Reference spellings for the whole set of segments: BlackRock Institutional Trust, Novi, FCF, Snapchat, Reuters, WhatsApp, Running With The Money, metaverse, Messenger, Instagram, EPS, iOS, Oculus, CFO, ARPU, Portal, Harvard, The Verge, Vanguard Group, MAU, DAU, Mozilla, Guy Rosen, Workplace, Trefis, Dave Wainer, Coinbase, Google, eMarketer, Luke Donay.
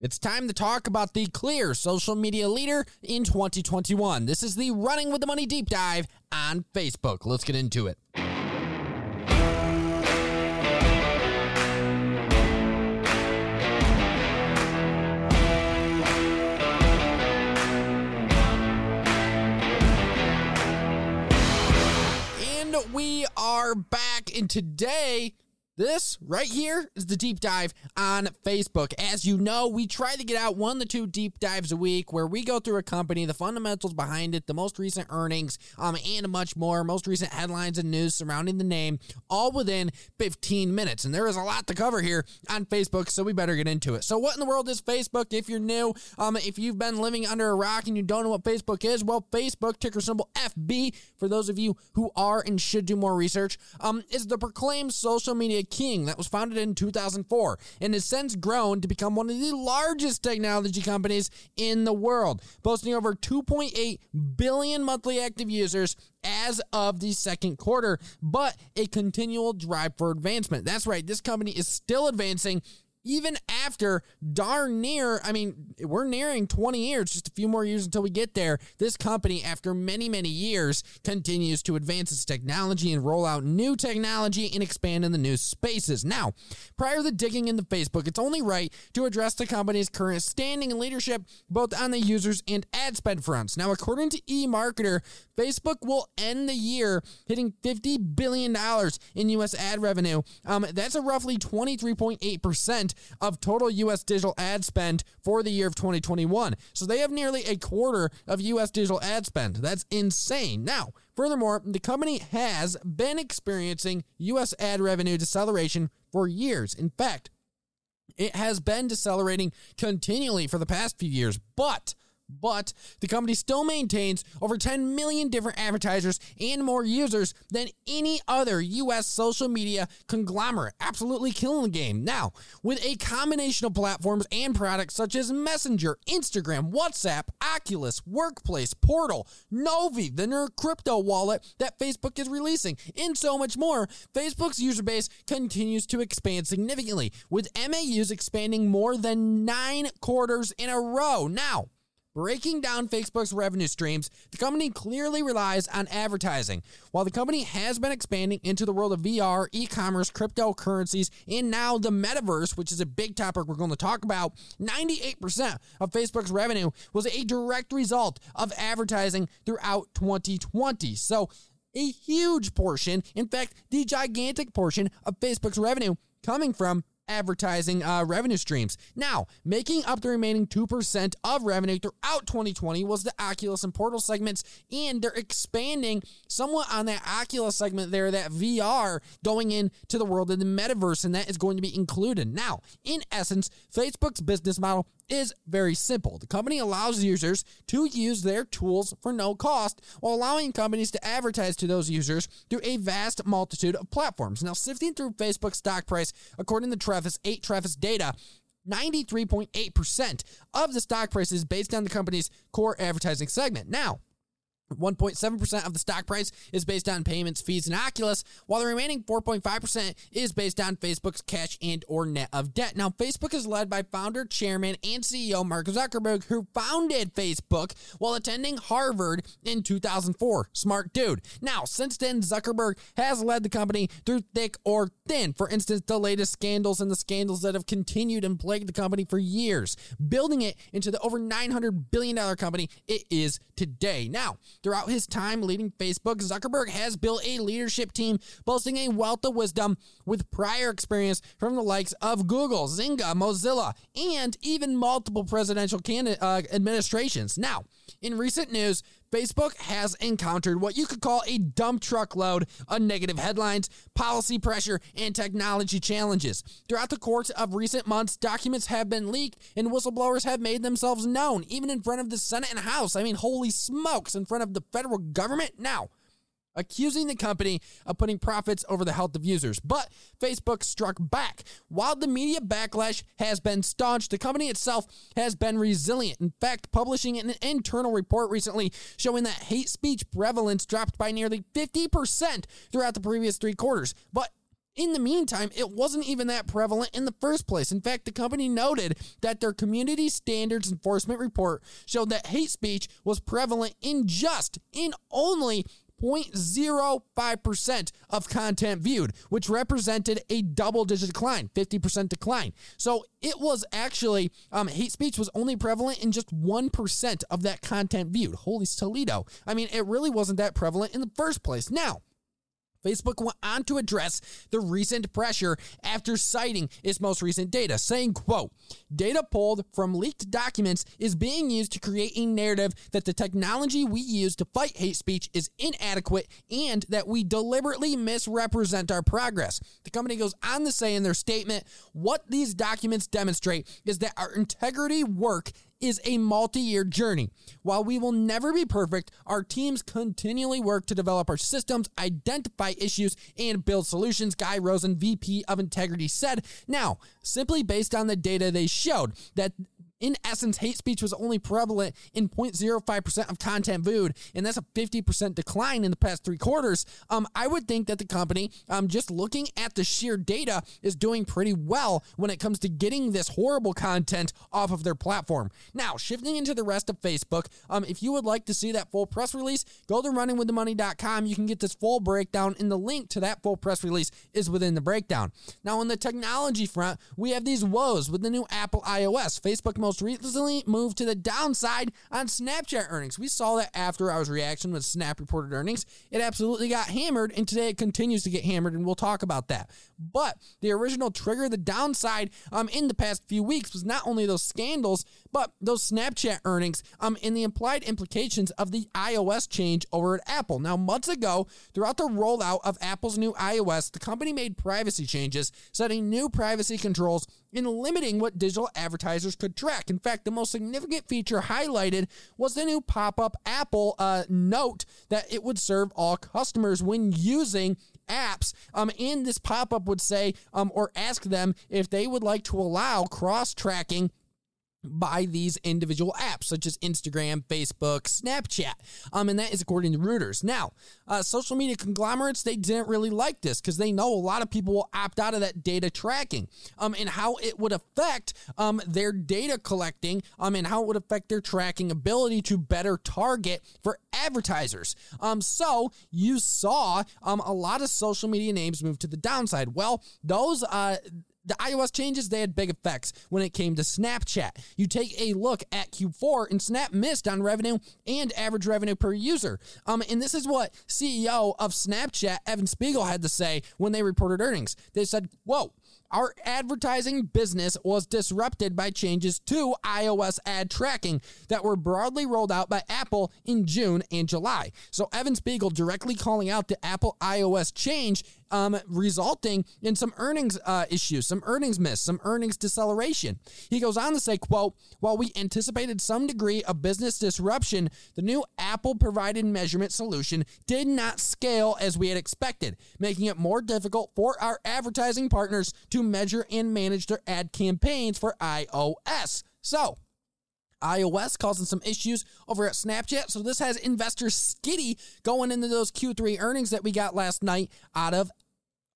It's time to talk about the clear social media leader in 2021. This is the Running With The Money Deep Dive on Facebook. Let's get into it. And we are back, and today, this right here is the deep dive on Facebook. As you know, we try to get out 1 to 2 deep dives a week where we go through a company, the fundamentals behind it, the most recent earnings, and much more, most recent headlines and news surrounding the name, all within 15 minutes. And there is a lot to cover here on Facebook, so we better get into it. So what in the world is Facebook? If you're new, if you've been living under a rock and you don't know what Facebook is, well, Facebook, ticker symbol FB, for those of you who are and should do more research, is the proclaimed social media king that was founded in 2004 and has since grown to become one of the largest technology companies in the world, boasting over 2.8 billion monthly active users as of the second quarter, but a continual drive for advancement. That's right, this company is still advancing even after we're nearing 20 years, just a few more years until we get there. This company, after many, many years, continues to advance its technology and roll out new technology and expand in the new spaces. Now, prior to digging into Facebook, it's only right to address the company's current standing and leadership, both on the users and ad spend fronts. Now, according to eMarketer, Facebook will end the year hitting $50 billion in U.S. ad revenue. That's a roughly 23.8% of total U.S. digital ad spend for the year of 2021. So they have nearly a quarter of U.S. digital ad spend. That's insane. Now, furthermore, the company has been experiencing U.S. ad revenue deceleration for years. In fact, it has been decelerating continually for the past few years, but the company still maintains over 10 million different advertisers and more users than any other U.S. social media conglomerate, absolutely killing the game. Now, with a combination of platforms and products such as Messenger, Instagram, WhatsApp, Oculus, Workplace, Portal, Novi, the new crypto wallet that Facebook is releasing, and so much more, Facebook's user base continues to expand significantly, with MAUs expanding more than 9 quarters in a row. Now, breaking down Facebook's revenue streams, the company clearly relies on advertising. While the company has been expanding into the world of VR, e-commerce, cryptocurrencies, and now the metaverse, which is a big topic we're going to talk about, 98% of Facebook's revenue was a direct result of advertising throughout 2020. So a huge portion, in fact, the gigantic portion of Facebook's revenue coming from advertising revenue streams. Now, making up the remaining 2% of revenue throughout 2020 was the Oculus and Portal segments, and they're expanding somewhat on that Oculus segment there, that VR, going into the world of the metaverse, and that is going to be included. Now, in essence, Facebook's business model is very simple. The company allows users to use their tools for no cost while allowing companies to advertise to those users through a vast multitude of platforms. Now, sifting through Facebook's stock price, according to Trefis, 8 Trefis data, 93.8% of the stock price is based on the company's core advertising segment. Now, 1.7% of the stock price is based on payments, fees, and Oculus, while the remaining 4.5% is based on Facebook's cash and or net of debt. Now, Facebook is led by founder, chairman, and CEO Mark Zuckerberg, who founded Facebook while attending Harvard in 2004. Smart dude. Now, since then, Zuckerberg has led the company through thick or thin. For instance, the latest scandals and the scandals that have continued and plagued the company for years, building it into the over $900 billion company it is today. Now, throughout his time leading Facebook, Zuckerberg has built a leadership team boasting a wealth of wisdom with prior experience from the likes of Google, Zynga, Mozilla, and even multiple presidential administrations. Now, in recent news, Facebook has encountered what you could call a dump truck load of negative headlines, policy pressure, and technology challenges. Throughout the course of recent months, documents have been leaked, and whistleblowers have made themselves known, even in front of the Senate and House. I mean, holy smokes, in front of the federal government? Now, accusing the company of putting profits over the health of users. But Facebook struck back. While the media backlash has been staunch, the company itself has been resilient. In fact, publishing an internal report recently showing that hate speech prevalence dropped by nearly 50% throughout the previous 3 quarters. But In the meantime, it wasn't even that prevalent in the first place. In fact, the company noted that their community standards enforcement report showed that hate speech was prevalent in only 0.05% of content viewed, which represented a double-digit decline, 50% decline. So it was actually, hate speech was only prevalent in just 1% of that content viewed. Holy Toledo. I mean, it really wasn't that prevalent in the first place. Now, Facebook went on to address the recent pressure after citing its most recent data, saying, quote, data pulled from leaked documents is being used to create a narrative that the technology we use to fight hate speech is inadequate and that we deliberately misrepresent our progress. The company goes on to say in their statement, what these documents demonstrate is that our integrity work is a multi-year journey. While we will never be perfect, our teams continually work to develop our systems, identify issues, and build solutions, Guy Rosen, VP of Integrity, said. Now, simply based on the data they showed, that in essence, hate speech was only prevalent in 0.05% of content viewed, and that's a 50% decline in the past 3 quarters. I would think that the company, just looking at the sheer data, is doing pretty well when it comes to getting this horrible content off of their platform. Now, shifting into the rest of Facebook, if you would like to see that full press release, go to runningwiththemoney.com. You can get this full breakdown, and the link to that full press release is within the breakdown. Now, on the technology front, we have these woes with the new Apple iOS. Facebook most recently moved to the downside on Snapchat earnings. We saw that after our reaction when Snap reported earnings. It absolutely got hammered, and today it continues to get hammered, and we'll talk about that. But the original trigger, the downside in the past few weeks was not only those scandals, but those Snapchat earnings and the implied implications of the iOS change over at Apple. Now, months ago, throughout the rollout of Apple's new iOS, the company made privacy changes, setting new privacy controls in limiting what digital advertisers could track. In fact, the most significant feature highlighted was the new pop-up Apple note that it would serve all customers when using apps. And this pop-up would say or ask them if they would like to allow cross-tracking by these individual apps, such as Instagram, Facebook, Snapchat. And that is according to Reuters. Now, social media conglomerates, they didn't really like this because they know a lot of people will opt out of that data tracking and how it would affect their data collecting and how it would affect their tracking ability to better target for advertisers. So you saw a lot of social media names move to the downside. Well, those the iOS changes, they had big effects when it came to Snapchat. You take a look at Q4, and Snap missed on revenue and average revenue per user. And this is what CEO of Snapchat, Evan Spiegel, had to say when they reported earnings. They said, whoa, our advertising business was disrupted by changes to iOS ad tracking that were broadly rolled out by Apple in June and July. So Evan Spiegel directly calling out the Apple iOS change, resulting in some earnings issues, some earnings miss, some earnings deceleration. He goes on to say, quote, while we anticipated some degree of business disruption, the new Apple-provided measurement solution did not scale as we had expected, making it more difficult for our advertising partners to measure and manage their ad campaigns for iOS. So, iOS causing some issues over at Snapchat. So this has investors skitty going into those Q3 earnings that we got last night out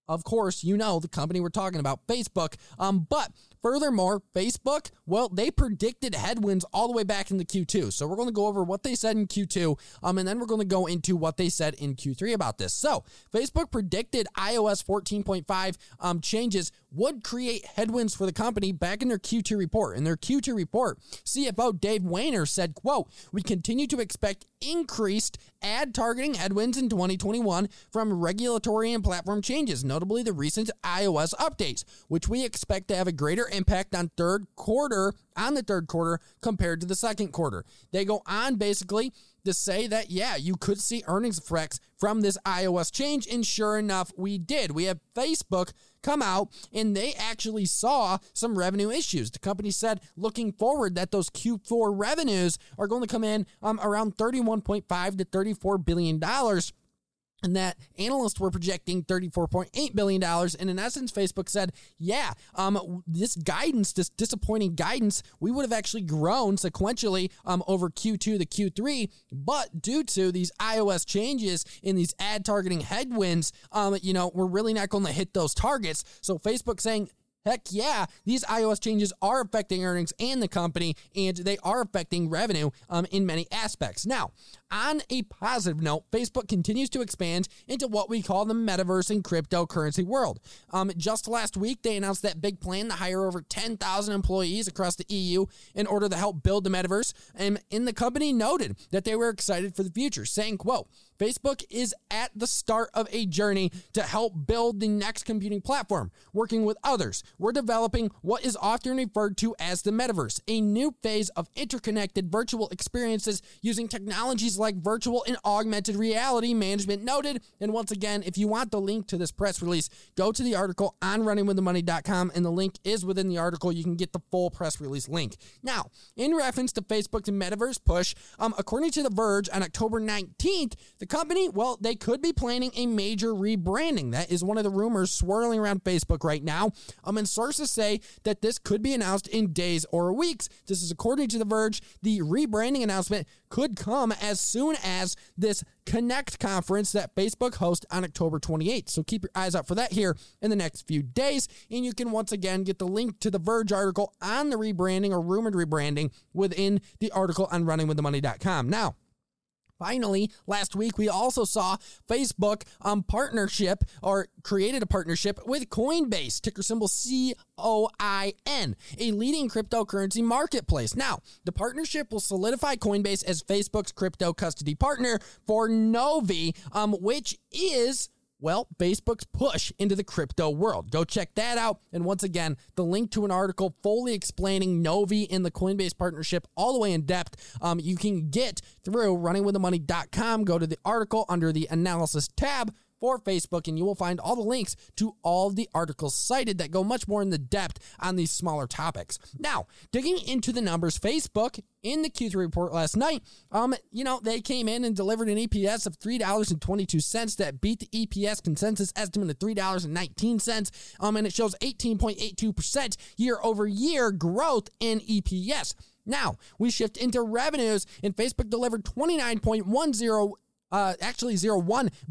of course, you know, the company we're talking about, Facebook. But furthermore, Facebook, well, they predicted headwinds all the way back into Q2. So we're going to go over what they said in Q2, and then we're going to go into what they said in Q3 about this. So Facebook predicted iOS 14.5 changes would create headwinds for the company back in their Q2 report. In their Q2 report, CFO Dave Wainer said, quote, we continue to expect increased ad targeting headwinds in 2021 from regulatory and platform changes, notably the recent iOS updates, which we expect to have a greater impact on the third quarter compared to the second quarter. They go on basically to say that, yeah, you could see earnings effects from this iOS change, and sure enough, we did. We have Facebook come out, and they actually saw some revenue issues. The company said, looking forward, that those Q4 revenues are going to come in around $31.5 to $34 billion, and that analysts were projecting $34.8 billion. And in essence, Facebook said, yeah, this guidance, this disappointing guidance, we would have actually grown sequentially over Q2 to Q3. But due to these iOS changes and these ad targeting headwinds, we're really not going to hit those targets. So Facebook saying, heck yeah, these iOS changes are affecting earnings and the company, and they are affecting revenue in many aspects. Now, on a positive note, Facebook continues to expand into what we call the metaverse and cryptocurrency world. Just last week, they announced that big plan to hire over 10,000 employees across the EU in order to help build the metaverse. And the company noted that they were excited for the future, saying, quote, Facebook is at the start of a journey to help build the next computing platform, working with others. We're developing what is often referred to as the metaverse, a new phase of interconnected virtual experiences using technologies like virtual and augmented reality, management noted. And once again, if you want the link to this press release, go to the article on runningwiththemoney.com, and the link is within the article. You can get the full press release link. Now, in reference to Facebook's metaverse push, according to The Verge, on October 19th, the company, well, they could be planning a major rebranding. That is one of the rumors swirling around Facebook right now. And sources say that this could be announced in days or weeks. This is according to The Verge. The rebranding announcement could come as soon as this Connect conference that Facebook hosts on October 28th. So keep your eyes out for that here in the next few days. And you can once again get the link to The Verge article on the rebranding or rumored rebranding within the article on runningwiththemoney.com. Now, finally, last week, we also saw Facebook created a partnership with Coinbase, ticker symbol COIN, a leading cryptocurrency marketplace. Now, the partnership will solidify Coinbase as Facebook's crypto custody partner for Novi, which is, well, Facebook's push into the crypto world. Go check that out. And once again, the link to an article fully explaining Novi and the Coinbase partnership all the way in depth, you can get through runningwiththemoney.com. Go to the article under the analysis tab for Facebook, and you will find all the links to all the articles cited that go much more in the depth on these smaller topics. Now, digging into the numbers, Facebook in the Q3 report last night, they came in and delivered an EPS of $3.22 that beat the EPS consensus estimate of $3.19, and it shows 18.82% year-over-year growth in EPS. Now, we shift into revenues, and Facebook delivered $0.1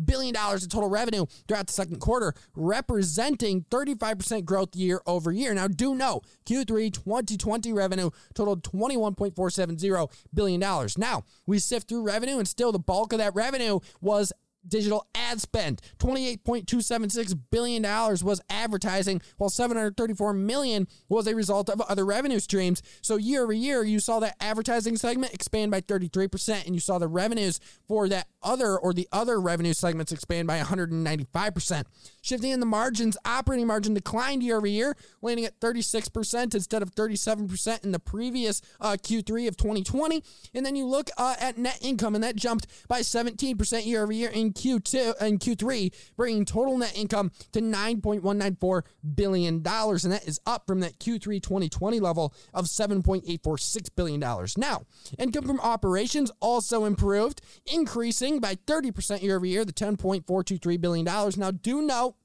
billion in total revenue throughout the second quarter, representing 35% growth year over year. Now, do know, Q3 2020 revenue totaled $21.470 billion. Now, we sift through revenue, and still the bulk of that revenue was digital ad spend. $28.276 billion was advertising, while $734 million was a result of other revenue streams. So year over year, you saw that advertising segment expand by 33%, and you saw the revenues for that other revenue segments expand by 195%. Shifting in the margins, operating margin declined year over year, landing at 36% instead of 37% in the previous Q3 of 2020. And then you look at net income, and that jumped by 17% year over year in Q3, bringing total net income to $9.194 billion. And that is up from that Q3 2020 level of $7.846 billion. Now, income from operations also improved, increasing by 30% year over year to $10.423 billion. Now, do know,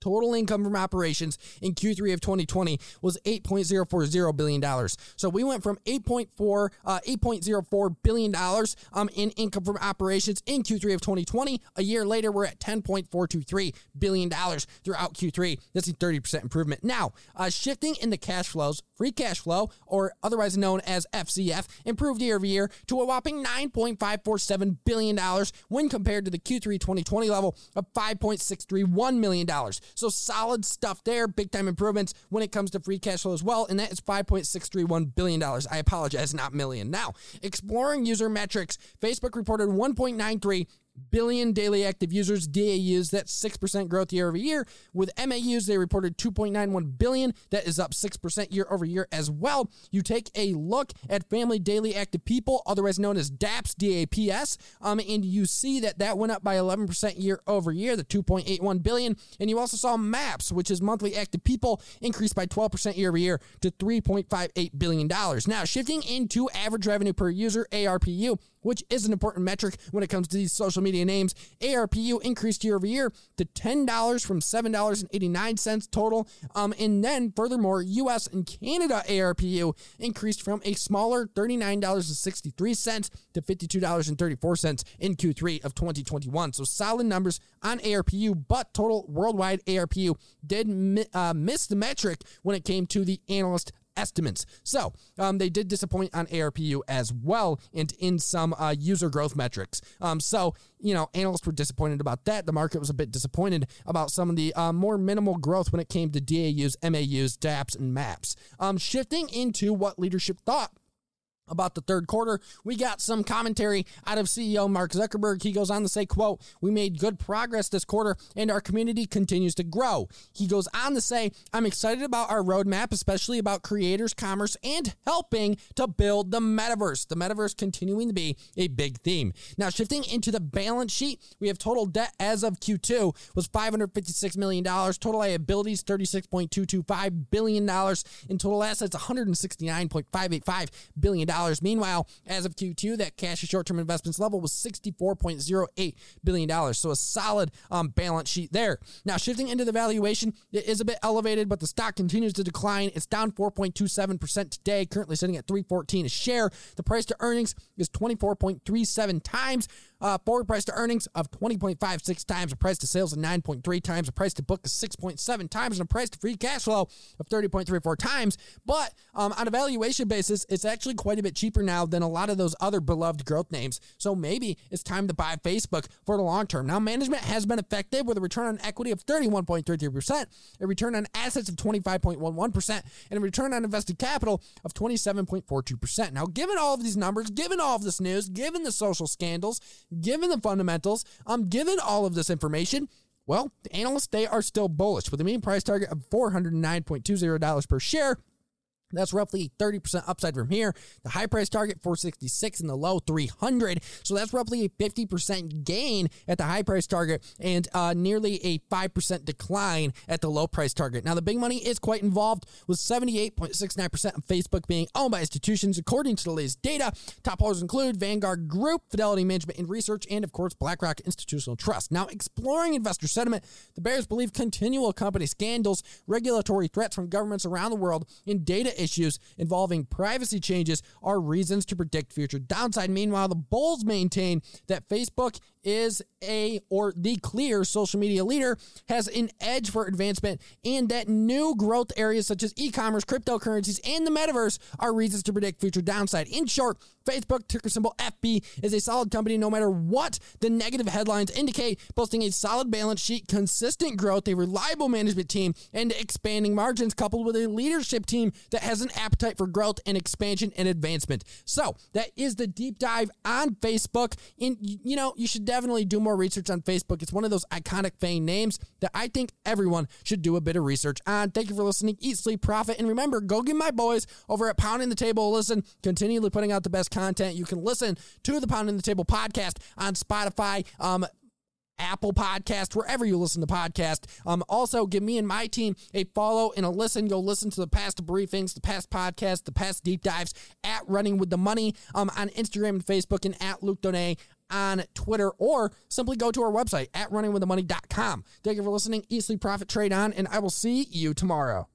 total income from operations in Q3 of 2020 was $8.040 billion. So we went from $8.04 billion in income from operations in Q3 of 2020. A year later, we're at $10.423 billion throughout Q3. That's a 30% improvement. Now, shifting in the cash flows, free cash flow, or otherwise known as FCF, improved year over year to a whopping $9.547 billion when compared to the Q3 2020 level of $5.631 million. So solid stuff there, big time improvements when it comes to free cash flow as well, and that is $5.631 billion. I apologize, not million. Now, exploring user metrics, Facebook reported 1.93 billion daily active users, DAUs, that's 6% growth year over year. With MAUs, they reported 2.91 billion. That is up 6% year over year as well. You take a look at family daily active people, otherwise known as DAPS, DAPS, and you see that went up by 11% year over year, the 2.81 billion. And you also saw MAPS, which is monthly active people, increased by 12% year over year to $3.58 billion. Now, shifting into average revenue per user, ARPU, which is an important metric when it comes to these social media names. ARPU increased year over year to $10 from $7.89 total. And then furthermore, US and Canada ARPU increased from a smaller $39.63 to $52.34 in Q3 of 2021. So solid numbers on ARPU, but total worldwide ARPU did miss the metric when it came to the analyst estimates. So they did disappoint on ARPU as well, and in some user growth metrics. So, you know, analysts were disappointed about that. The market was a bit disappointed about some of the more minimal growth when it came to DAUs, MAUs, DApps, and MAPs. Shifting into what leadership thought about the third quarter, we got some commentary out of CEO Mark Zuckerberg. He goes on to say, quote, "We made good progress this quarter and our community continues to grow." He goes on to say, "I'm excited about our roadmap, especially about creators, commerce, and helping to build the metaverse." The metaverse continuing to be a big theme. Now, shifting into the balance sheet, we have total debt as of Q2 was $556 million. Total liabilities, $36.225 billion. And total assets, $169.585 billion. Meanwhile, as of Q2, that cash and short-term investments level was $64.08 billion. So a solid balance sheet there. Now, shifting into the valuation, it is a bit elevated, but the stock continues to decline. It's down 4.27% today, currently sitting at $3.14 a share. The price to earnings is 24.37 times. Forward price to earnings of 20.56 times, a price to sales of 9.3 times, a price to book of 6.7 times, and a price to free cash flow of 30.34 times. But on a valuation basis, it's actually quite a bit cheaper now than a lot of those other beloved growth names. So maybe it's time to buy Facebook for the long term. Now, management has been effective with a return on equity of 31.33%, a return on assets of 25.11%, and a return on invested capital of 27.42%. Now, given all of these numbers, given all of this news, given the social scandals, given the fundamentals, given all of this information, well, the analysts, they are still bullish with a mean price target of $409.20 per share. That's roughly 30% upside from here. The high price target, $466, and the low, $300. So that's roughly a 50% gain at the high price target and nearly a 5% decline at the low price target. Now, the big money is quite involved, with 78.69% of Facebook being owned by institutions, according to the latest data. Top holders include Vanguard Group, Fidelity Management and Research, and, of course, BlackRock Institutional Trust. Now, exploring investor sentiment, the bears believe continual company scandals, regulatory threats from governments around the world, and data issues involving privacy changes are reasons to predict future downside. Meanwhile, the bulls maintain that Facebook is the clear social media leader, has an edge for advancement, and that new growth areas such as e-commerce, cryptocurrencies, and the metaverse are reasons to predict future downside. In short, Facebook, ticker symbol FB, is a solid company no matter what the negative headlines indicate, boasting a solid balance sheet, consistent growth, a reliable management team, and expanding margins, coupled with a leadership team that has an appetite for growth and expansion and advancement. So that is the deep dive on Facebook. And, you know, you should definitely do more research on Facebook. It's one of those iconic fang names that I think everyone should do a bit of research on. Thank you for listening. Eat, sleep, profit. And remember, go give my boys over at Pounding the Table a listen, continually putting out the best content. You can listen to the Pounding the Table podcast on Spotify, Apple Podcast, wherever you listen to podcasts. Also, give me and my team a follow and a listen. Go listen to the past briefings, the past podcasts, the past deep dives at Running With The Money on Instagram and Facebook, and at Luke Donay on Twitter, or simply go to our website at runningwiththemoney.com. Thank you for listening. Eat, sleep, profit, trade on, and I will see you tomorrow.